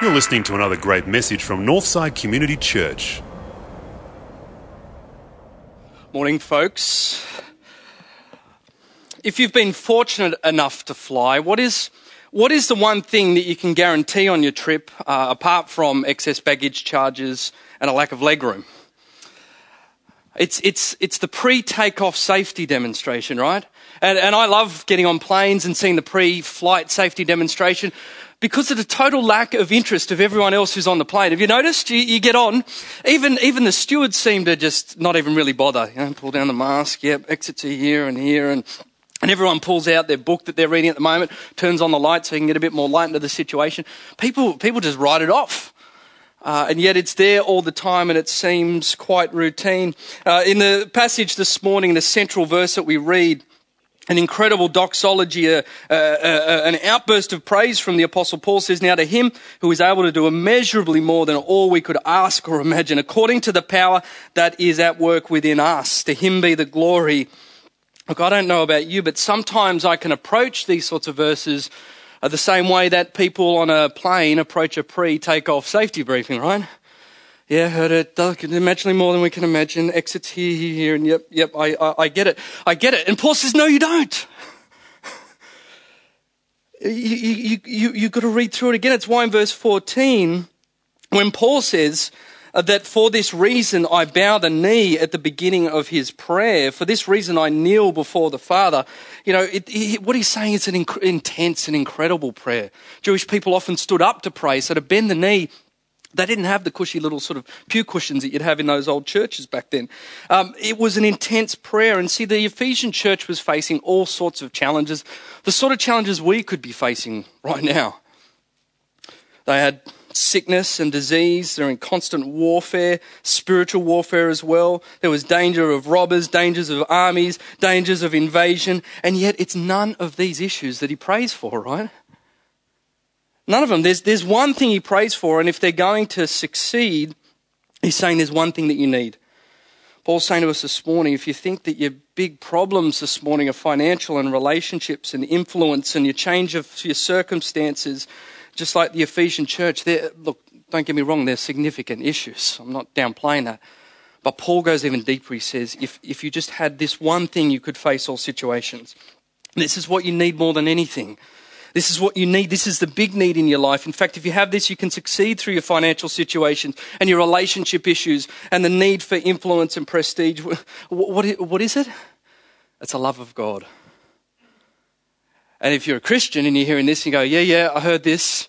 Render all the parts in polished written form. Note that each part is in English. You're listening to another great message from Northside Community Church. Morning, folks. If you've been fortunate enough to fly, what is the one thing that you can guarantee on your trip, apart from excess baggage charges and a lack of legroom? It's the pre-takeoff safety demonstration, right? And I love getting on planes and seeing the pre-flight safety demonstration because of the total lack of interest of everyone else who's on the plane. Have you noticed? You get on, even the stewards seem to just not even really bother. You know, pull down the mask, yep, exit to here and here, and everyone pulls out their book that they're reading at the moment, turns on the light so you can get a bit more light into the situation. People just write it off. And yet it's there all the time and it seems quite routine. In the passage this morning, the central verse that we read, an incredible doxology, an outburst of praise from the Apostle Paul says, "Now to him who is able to do immeasurably more than all we could ask or imagine, according to the power that is at work within us, to him be the glory." Look, I don't know about you, but sometimes I can approach these sorts of verses the same way that people on a plane approach a pre-takeoff safety briefing, right? Yeah, heard it. Imaginably more than we can imagine. Exits here, here, here, and yep. I get it. I get it. And Paul says, no, you don't. You've got to read through it again. It's why in verse 14, when Paul says that for this reason I bow the knee at the beginning of his prayer. For this reason I kneel before the Father. You know, what he's saying is an intense and incredible prayer. Jewish people often stood up to pray, so to bend the knee, they didn't have the cushy little sort of pew cushions that you'd have in those old churches back then. It was an intense prayer. And see, the Ephesian church was facing all sorts of challenges, the sort of challenges we could be facing right now. They had sickness and disease. They're in constant warfare, spiritual warfare as well. There was danger of robbers, dangers of armies, dangers of invasion. And yet it's none of these issues that he prays for, right? None of them. There's one thing he prays for, and if they're going to succeed, he's saying there's one thing that you need. Paul's saying to us this morning, if you think that your big problems this morning are financial and relationships and influence and your change of your circumstances, just like the Ephesian church, look, don't get me wrong, they're significant issues. I'm not downplaying that. But Paul goes even deeper. He says, if you just had this one thing, you could face all situations. This is what you need more than anything. This is what you need. This is the big need in your life. In fact, if you have this, you can succeed through your financial situations and your relationship issues and the need for influence and prestige. What is it? It's a love of God. And if you're a Christian and you're hearing this and you go, yeah, I heard this.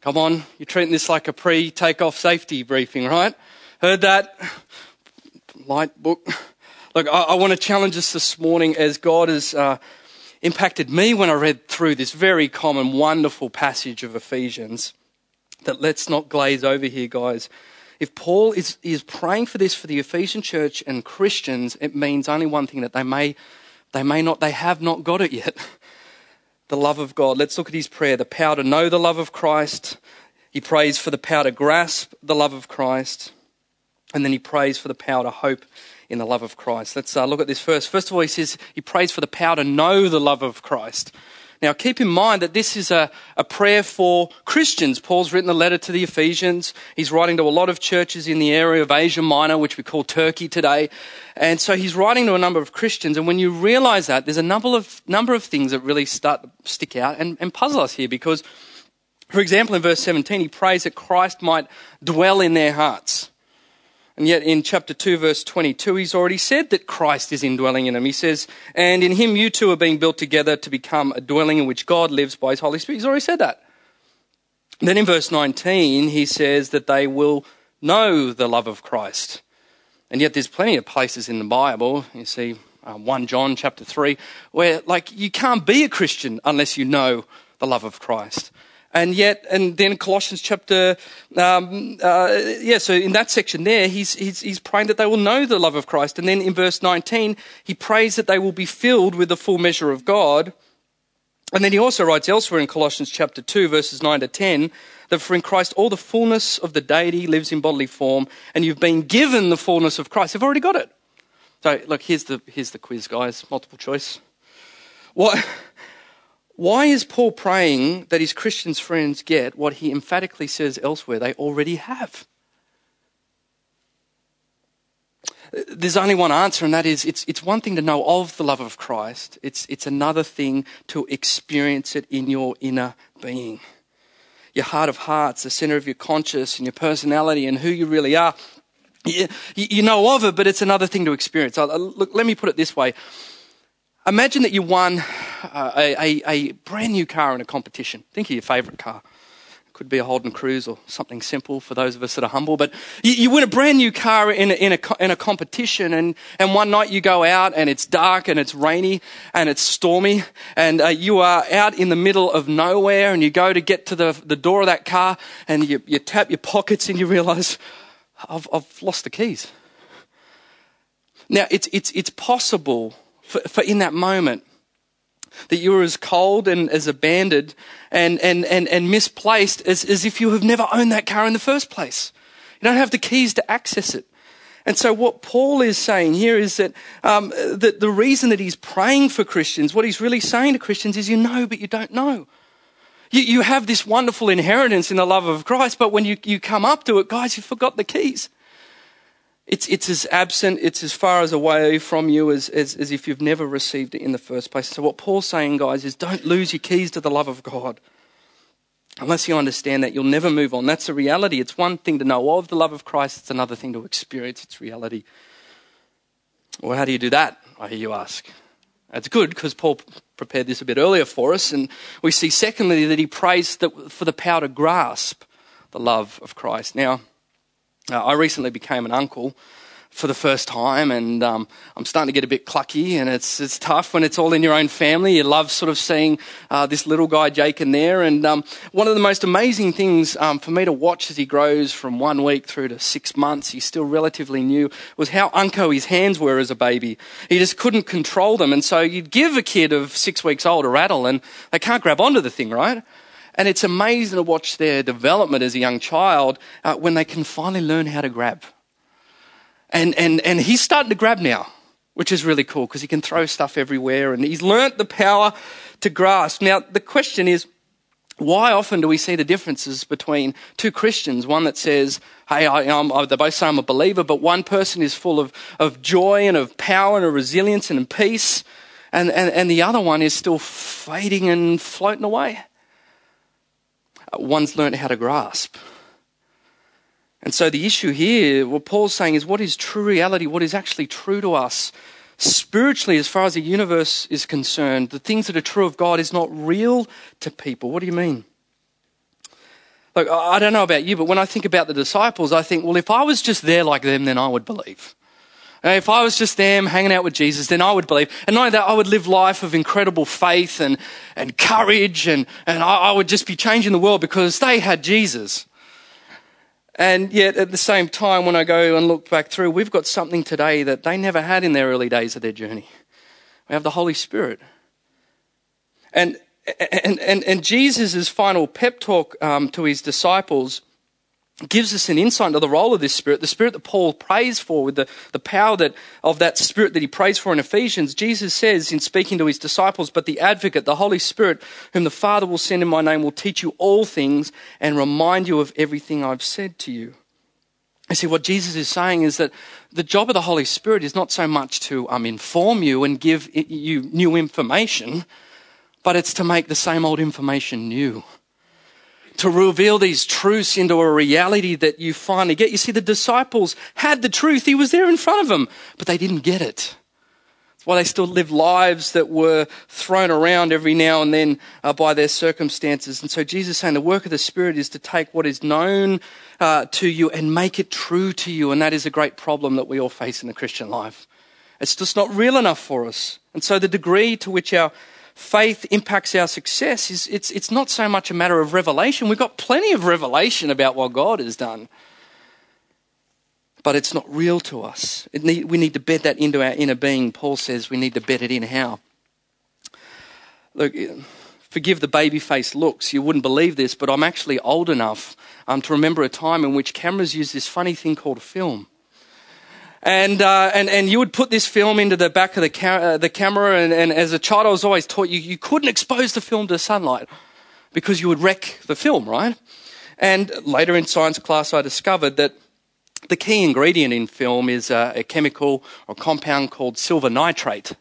Come on, you're treating this like a pre-takeoff safety briefing, right? Heard that. Light book. Look, I want to challenge us this morning as God has impacted me when I read through this very common, wonderful passage of Ephesians, that let's not glaze over here, guys. If Paul is praying for this for the Ephesian church and Christians, it means only one thing, that they have not got it yet. The love of God. Let's look at his prayer. The power to know the love of Christ. He prays for the power to grasp the love of Christ. And then he prays for the power to hope in the love of Christ. Let's look at this first. First of all, he says he prays for the power to know the love of Christ. Now, keep in mind that this is a prayer for Christians. Paul's written a letter to the Ephesians. He's writing to a lot of churches in the area of Asia Minor, which we call Turkey today. And so he's writing to a number of Christians. And when you realize that, there's a number of things that really start to stick out and puzzle us here. Because, for example, in verse 17, he prays that Christ might dwell in their hearts. And yet in chapter 2, verse 22, he's already said that Christ is indwelling in him. He says, and in him you two are being built together to become a dwelling in which God lives by his Holy Spirit. He's already said that. And then in verse 19, he says that they will know the love of Christ. And yet there's plenty of places in the Bible, you see, 1 John chapter 3, where like you can't be a Christian unless you know the love of Christ. And yet, and then Colossians chapter, so in that section there, he's praying that they will know the love of Christ. And then in verse 19, he prays that they will be filled with the full measure of God. And then he also writes elsewhere in Colossians chapter 2, verses 9 to 10, that for in Christ all the fullness of the deity lives in bodily form, and you've been given the fullness of Christ. They've already got it. So look, here's the quiz, guys, multiple choice. What? Why is Paul praying that his Christian friends get what he emphatically says elsewhere they already have? There's only one answer, and that is it's one thing to know of the love of Christ. It's another thing to experience it in your inner being. Your heart of hearts, the center of your conscience and your personality and who you really are. You know of it, but it's another thing to experience. Look, let me put it this way. Imagine that you won a brand new car in a competition. Think of your favourite car. It could be a Holden Cruze or something simple for those of us that are humble. But you win a brand new car in a competition, and one night you go out and it's dark and it's rainy and it's stormy, and you are out in the middle of nowhere, and you go to get to the door of that car, and you tap your pockets and you realise, I've lost the keys. Now it's possible for in that moment that you are as cold and as abandoned and misplaced as if you have never owned that car in the first place. You don't have the keys to access it. And so what Paul is saying here is that the reason that he's praying for Christians, what he's really saying to Christians is, you know, but you don't know. You have this wonderful inheritance in the love of Christ, but when you come up to it, guys, you forgot the keys. It's as absent, it's as far as away from you as if you've never received it in the first place. So what Paul's saying, guys, is don't lose your keys to the love of God. Unless you understand that, you'll never move on. That's the reality. It's one thing to know of the love of Christ. It's another thing to experience its reality. Well, how do you do that, I hear you ask? That's good, because Paul prepared this a bit earlier for us. And we see, secondly, that he prays for the power to grasp the love of Christ. Now, I recently became an uncle for the first time, and I'm starting to get a bit clucky, and it's tough when it's all in your own family. You love sort of seeing this little guy, Jake, in there. And one of the most amazing things for me to watch as he grows from 1 week through to 6 months, he's still relatively new, was how unco his hands were as a baby. He just couldn't control them. And so you'd give a kid of 6 weeks old a rattle, and they can't grab onto the thing, right? And it's amazing to watch their development as a young child when they can finally learn how to grab. And he's starting to grab now, which is really cool because he can throw stuff everywhere and he's learnt the power to grasp. Now, the question is, why often do we see the differences between two Christians? One that says, hey, they both say I'm a believer, but one person is full of joy and of power and of resilience and peace, and the other one is still fading and floating away. One's learnt how to grasp. And so the issue here, what Paul's saying is, what is true reality, what is actually true to us spiritually as far as the universe is concerned, the things that are true of God is not real to people. What do you mean? Like, I don't know about you, but when I think about the disciples, I think, well, if I was just there like them, then I would believe. If I was just them hanging out with Jesus, then I would believe. And knowing that, I would live life of incredible faith and courage, and I would just be changing the world because they had Jesus. And yet, at the same time, when I go and look back through, we've got something today that they never had in their early days of their journey. We have the Holy Spirit. And Jesus' final pep talk to his disciples gives us an insight into the role of this Spirit, the Spirit that Paul prays for, with the power of that Spirit that he prays for in Ephesians. Jesus says, in speaking to his disciples, "But the Advocate, the Holy Spirit, whom the Father will send in my name, will teach you all things and remind you of everything I've said to you." You see, what Jesus is saying is that the job of the Holy Spirit is not so much to inform you and give you new information, but it's to make the same old information new, to reveal these truths into a reality that you finally get. You see, the disciples had the truth. He was there in front of them, but they didn't get it. That's why they still lived lives that were thrown around every now and then by their circumstances. And so Jesus is saying the work of the Spirit is to take what is known to you and make it true to you. And that is a great problem that we all face in the Christian life. It's just not real enough for us. And so the degree to which our faith impacts our success is it's not so much a matter of revelation. We've got plenty of revelation about what God has done, but it's not real to us. We need to bed that into our inner being. Paul says we need to bed it in. How? Look, forgive the baby-faced looks. You wouldn't believe this, but I'm actually old enough to remember a time in which cameras used this funny thing called a film. And you would put this film into the back of the camera, and as a child I was always taught you couldn't expose the film to sunlight because you would wreck the film, right? And later in science class I discovered that the key ingredient in film is a chemical or compound called silver nitrate.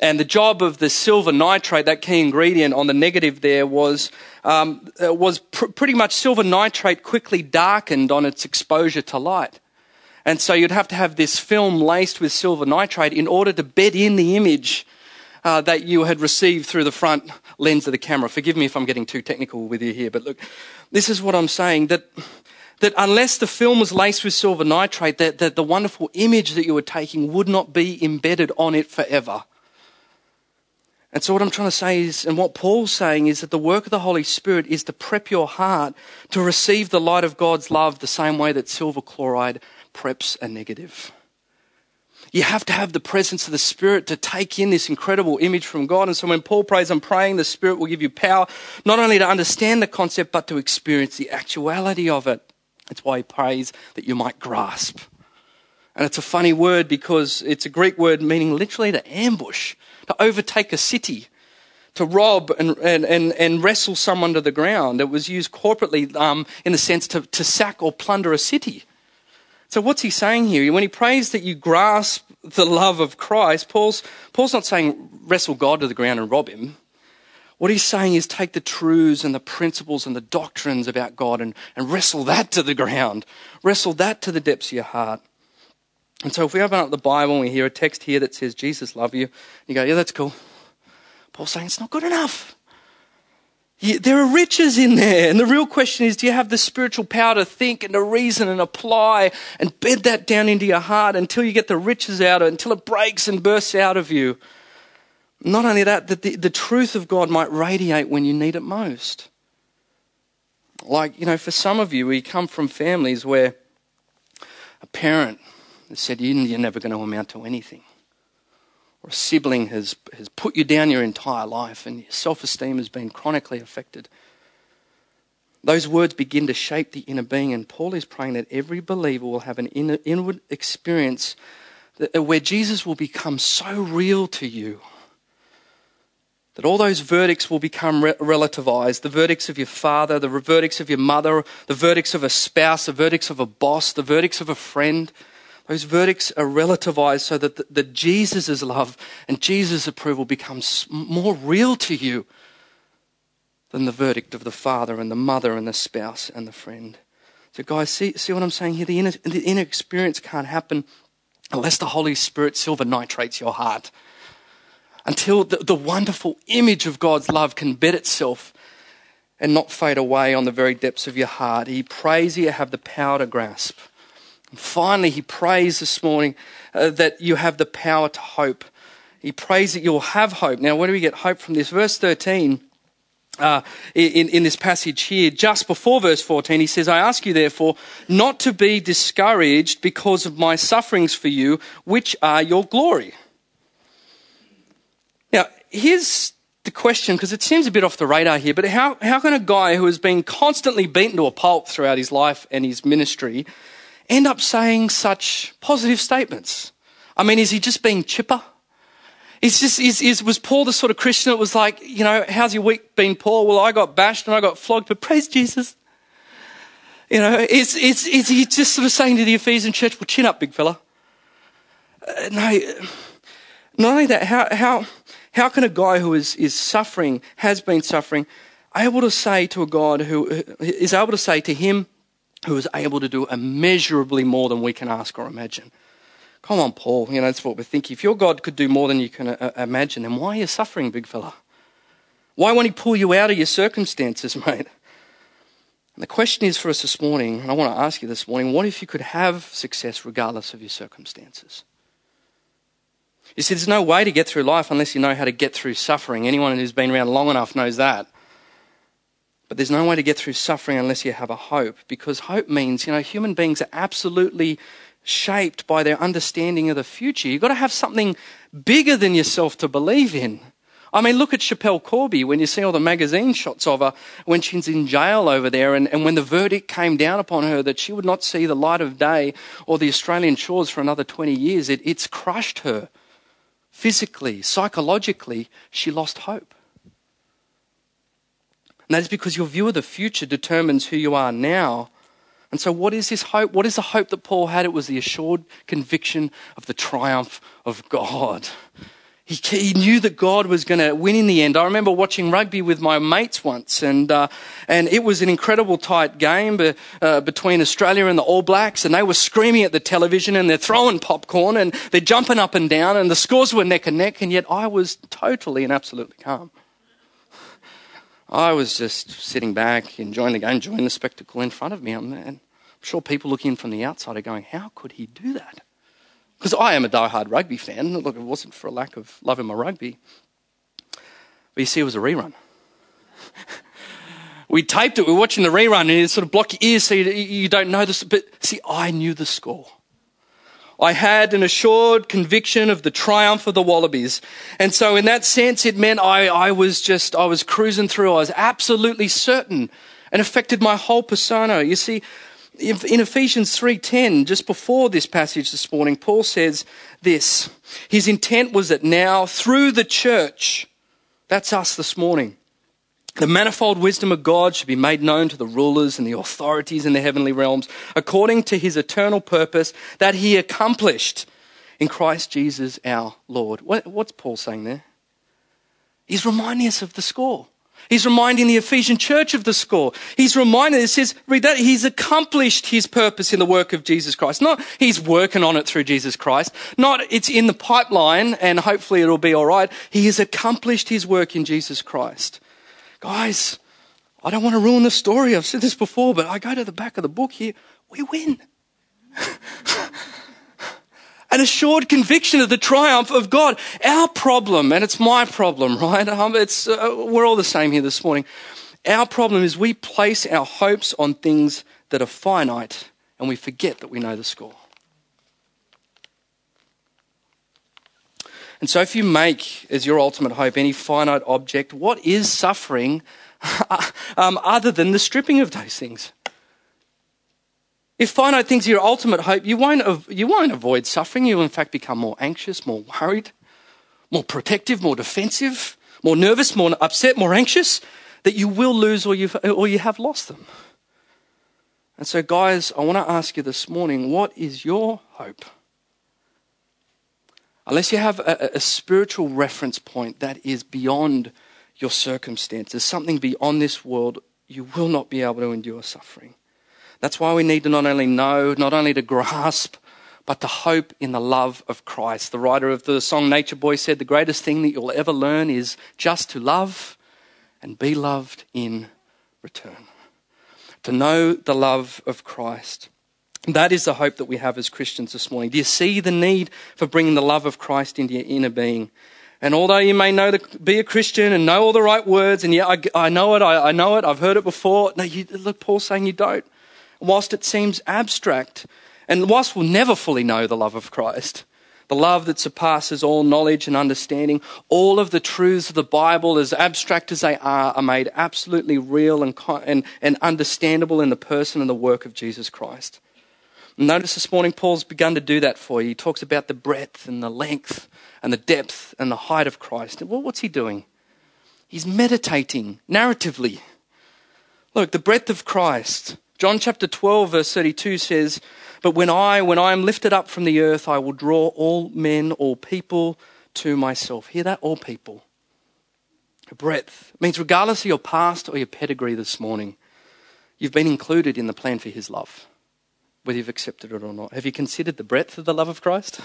And the job of the silver nitrate, that key ingredient on the negative there, was pretty much silver nitrate quickly darkened on its exposure to light. And so you'd have to have this film laced with silver nitrate in order to bed in the image that you had received through the front lens of the camera. Forgive me if I'm getting too technical with you here, but look, this is what I'm saying, that unless the film was laced with silver nitrate, that the wonderful image that you were taking would not be embedded on it forever. And so what I'm trying to say is, and what Paul's saying is, that the work of the Holy Spirit is to prep your heart to receive the light of God's love the same way that silver chloride preps a negative. You have to have the presence of the Spirit to take in this incredible image from God. And so when Paul prays, I'm praying the Spirit will give you power, not only to understand the concept, but to experience the actuality of it. That's why he prays that you might grasp. And it's a funny word because it's a Greek word meaning literally to ambush, to overtake a city, to rob and wrestle someone to the ground. It was used corporately in the sense to sack or plunder a city. So what's he saying here? When he prays that you grasp the love of Christ, Paul's not saying wrestle God to the ground and rob him. What he's saying is take the truths and the principles and the doctrines about God and wrestle that to the ground, wrestle that to the depths of your heart. And so if we open up the Bible and we hear a text here that says, Jesus loves you, you go, yeah, that's cool. Paul's saying it's not good enough. There are riches in there. And the real question is, do you have the spiritual power to think and to reason and apply and bed that down into your heart until you get the riches out of it, until it breaks and bursts out of you? Not only that the truth of God might radiate when you need it most. Like, you know, for some of you, we come from families where a parent said, you're never going to amount to anything. Or a sibling has put you down your entire life and your self-esteem has been chronically affected. Those words begin to shape the inner being, and Paul is praying that every believer will have an inward experience where Jesus will become so real to you that all those verdicts will become relativized. The verdicts of your father, the verdicts of your mother, the verdicts of a spouse, the verdicts of a boss, the verdicts of a friend. Those verdicts are relativized so that the Jesus' love and Jesus' approval becomes more real to you than the verdict of the father and the mother and the spouse and the friend. So guys, see what I'm saying here? The inner experience can't happen unless the Holy Spirit silver nitrates your heart. Until the wonderful image of God's love can bed itself and not fade away on the very depths of your heart. He prays that you have the power to grasp. And finally, he prays this morning that you have the power to hope. He prays that you'll have hope. Now, where do we get hope from this? Verse 13, in this passage here, just before verse 14, he says, I ask you, therefore, not to be discouraged because of my sufferings for you, which are your glory. Now, here's the question, because it seems a bit off the radar here, but how can a guy who has been constantly beaten to a pulp throughout his life and his ministry end up saying such positive statements? I mean, is he just being chipper? Was Paul the sort of Christian that was like, you know, how's your week been, Paul? Well, I got bashed and I got flogged, but praise Jesus. You know, is he just sort of saying to the Ephesian church, well, chin up, big fella? No, not only that, how can a guy who has been suffering, able to say to him, who is able to do immeasurably more than we can ask or imagine. Come on, Paul, you know, that's what we're thinking. If your God could do more than you can imagine, then why are you suffering, big fella? Why won't he pull you out of your circumstances, mate? And the question is for us this morning, and I want to ask you this morning, what if you could have success regardless of your circumstances? You see, there's no way to get through life unless you know how to get through suffering. Anyone who's been around long enough knows that. But there's no way to get through suffering unless you have a hope, because hope means, you know, human beings are absolutely shaped by their understanding of the future. You've got to have something bigger than yourself to believe in. I mean, look at Chappelle Corby when you see all the magazine shots of her when she's in jail over there, and when the verdict came down upon her that she would not see the light of day or the Australian shores for another 20 years, it's crushed her. Physically, psychologically, she lost hope. And that is because your view of the future determines who you are now. And so what is this hope? What is the hope that Paul had? It was the assured conviction of the triumph of God. He knew that God was going to win in the end. I remember watching rugby with my mates once, and it was an incredible tight game between Australia and the All Blacks, and they were screaming at the television, and they're throwing popcorn, and they're jumping up and down, and the scores were neck and neck, and yet I was totally and absolutely calm. I was just sitting back, enjoying the game, enjoying the spectacle in front of me. I'm sure people looking in from the outside are going, how could he do that? Because I am a diehard rugby fan. Look, it wasn't for a lack of loving my rugby. But you see, it was a rerun. We taped it. We were watching the rerun, and it sort of blocked your ears so you don't know this. But see, I knew the score. I had an assured conviction of the triumph of the Wallabies. And so in that sense, it meant I was cruising through. I was absolutely certain, and affected my whole persona. You see, in Ephesians 3:10, just before this passage this morning, Paul says this. His intent was that now, through the church, that's us this morning, the manifold wisdom of God should be made known to the rulers and the authorities in the heavenly realms, according to his eternal purpose that he accomplished in Christ Jesus our Lord. What's Paul saying there? He's reminding us of the score. He's reminding the Ephesian church of the score. He's reminding, it says, read that, he's accomplished his purpose in the work of Jesus Christ. Not he's working on it through Jesus Christ. Not it's in the pipeline and hopefully it'll be all right. He has accomplished his work in Jesus Christ. Guys, I don't want to ruin the story. I've said this before, but I go to the back of the book here. We win. An assured conviction of the triumph of God. Our problem, and it's my problem, right? We're all the same here this morning. Our problem is we place our hopes on things that are finite, and we forget that we know the score. And so if you make as your ultimate hope any finite object, what is suffering other than the stripping of those things? If finite things are your ultimate hope, you won't avoid suffering. You, in fact, become more anxious, more worried, more protective, more defensive, more nervous, more upset, more anxious, that you will lose or you have lost them. And so, guys, I want to ask you this morning, what is your hope? Unless you have a spiritual reference point that is beyond your circumstances, something beyond this world, you will not be able to endure suffering. That's why we need to not only to grasp, but to hope in the love of Christ. The writer of the song Nature Boy said, the greatest thing that you'll ever learn is just to love and be loved in return. To know the love of Christ. That is the hope that we have as Christians this morning. Do you see the need for bringing the love of Christ into your inner being? And although you may know to be a Christian and know all the right words, and yeah, I know it, I've heard it before. No, look, Paul's saying you don't. Whilst it seems abstract, and whilst we'll never fully know the love of Christ, the love that surpasses all knowledge and understanding, all of the truths of the Bible, as abstract as they are made absolutely real and understandable in the person and the work of Jesus Christ. Notice this morning Paul's begun to do that for you. He talks about the breadth and the length and the depth and the height of Christ. Well, what's he doing? He's meditating narratively. Look, the breadth of Christ. John chapter 12, verse 32 says, but when I am lifted up from the earth, I will draw all men, all people to myself. Hear that? All people. The breadth. It means regardless of your past or your pedigree this morning, you've been included in the plan for his love, whether you've accepted it or not. Have you considered the breadth of the love of Christ?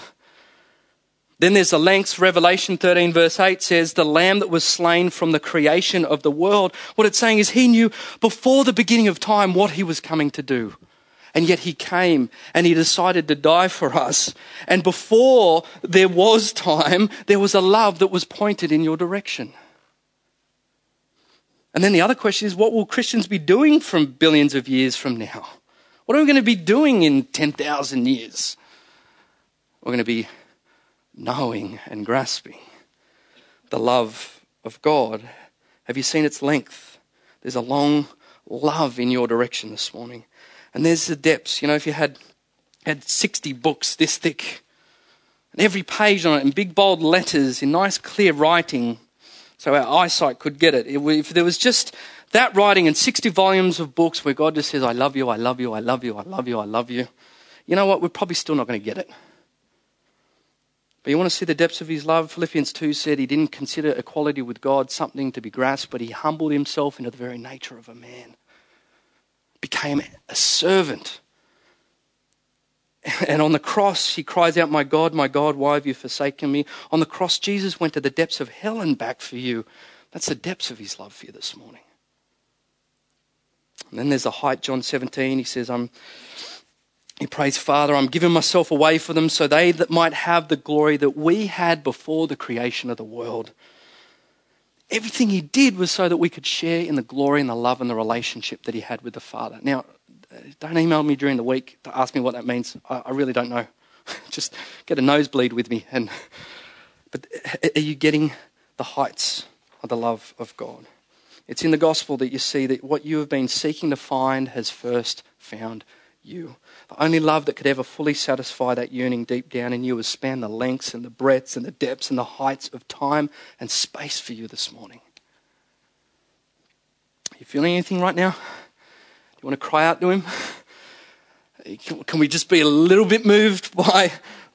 Then there's the lengths. Revelation 13 verse 8 says, the lamb that was slain from the creation of the world. What it's saying is he knew before the beginning of time what he was coming to do. And yet he came and he decided to die for us. And before there was time, there was a love that was pointed in your direction. And then the other question is, what will Christians be doing from billions of years from now? What are we going to be doing in 10,000 years? We're going to be knowing and grasping the love of God? Have you seen its length? There's a long love in your direction this morning. And there's the depths. You know, if you had 60 books this thick, and every page on it in big bold letters, in nice clear writing, so our eyesight could get it. If there was just that writing and 60 volumes of books where God just says, I love you, I love you, I love you, I love you, I love you. You know what? We're probably still not going to get it. But you want to see the depths of his love? Philippians 2 said he didn't consider equality with God something to be grasped, but he humbled himself into the very nature of a man. Became a servant. And on the cross, he cries out, my God, why have you forsaken me? On the cross, Jesus went to the depths of hell and back for you. That's the depths of his love for you this morning. And then there's the height, John 17. He says, He prays, Father, I'm giving myself away for them so they that might have the glory that we had before the creation of the world. Everything he did was so that we could share in the glory and the love and the relationship that he had with the Father. Now, don't email me during the week to ask me what that means. I really don't know. Just get a nosebleed with me. But are you getting the heights of the love of God? It's in the gospel that you see that what you have been seeking to find has first found you. The only love that could ever fully satisfy that yearning deep down in you is span the lengths and the breadths and the depths and the heights of time and space for you this morning. Are you feeling anything right now? Do you want to cry out to him? Can we just be a little bit moved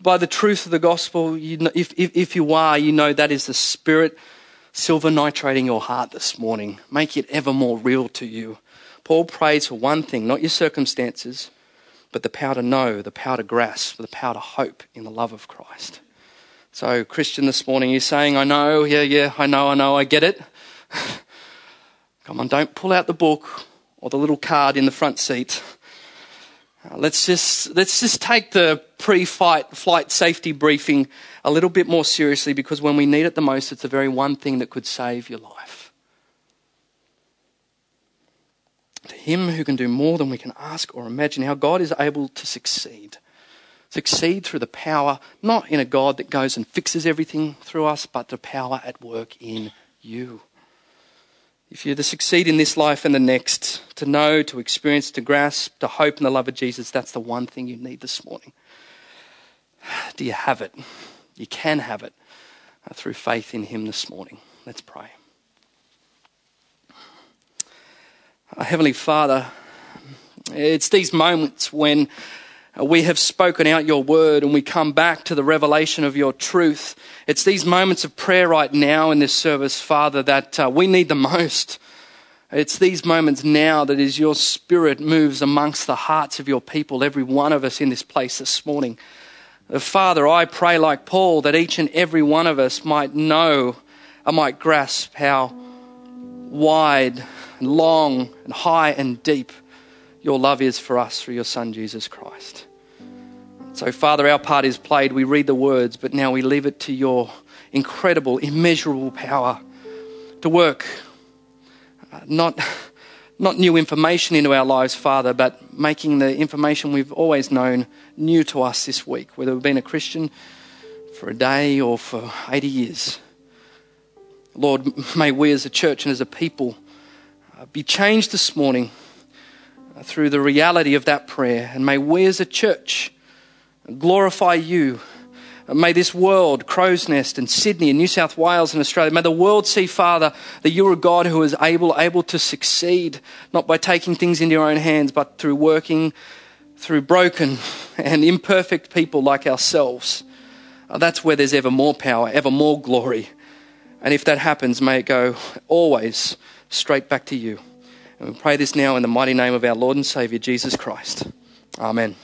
by the truth of the gospel? You know, if you are, you know that is the Spirit silver nitrating your heart this morning. Make it ever more real to you. Paul prays for one thing, not your circumstances, but the power to know, the power to grasp, the power to hope in the love of Christ. So, Christian, this morning, you're saying, I know, yeah, I know, I get it. Come on, don't pull out the book or the little card in the front seat. Let's just take the pre-fight flight safety briefing a little bit more seriously, because when we need it the most, it's the very one thing that could save your life. To him who can do more than we can ask or imagine, how God is able to succeed. Succeed through the power, not in a God that goes and fixes everything through us, but the power at work in you. If you're to succeed in this life and the next, to know, to experience, to grasp, to hope in the love of Jesus, that's the one thing you need this morning. Do you have it? You can have it through faith in him this morning. Let's pray. Our Heavenly Father, it's these moments when we have spoken out your word and we come back to the revelation of your truth. It's these moments of prayer right now in this service, Father, that we need the most. It's these moments now that as your Spirit moves amongst the hearts of your people, every one of us in this place this morning. Father, I pray like Paul that each and every one of us might know, might grasp how wide and long and high and deep your love is for us through your Son, Jesus Christ. So, Father, our part is played. We read the words, but now we leave it to your incredible, immeasurable power to work. Not new information into our lives, Father, but making the information we've always known new to us this week, whether we've been a Christian for a day or for 80 years. Lord, may we as a church and as a people be changed this morning through the reality of that prayer. And may we as a church glorify you. And may this world, Crow's Nest and Sydney and New South Wales and Australia, may the world see, Father, that you are a God who is able to succeed, not by taking things into your own hands, but through working through broken and imperfect people like ourselves. That's where there's ever more power, ever more glory. And if that happens, may it go always straight back to you. And we pray this now in the mighty name of our Lord and Saviour, Jesus Christ. Amen.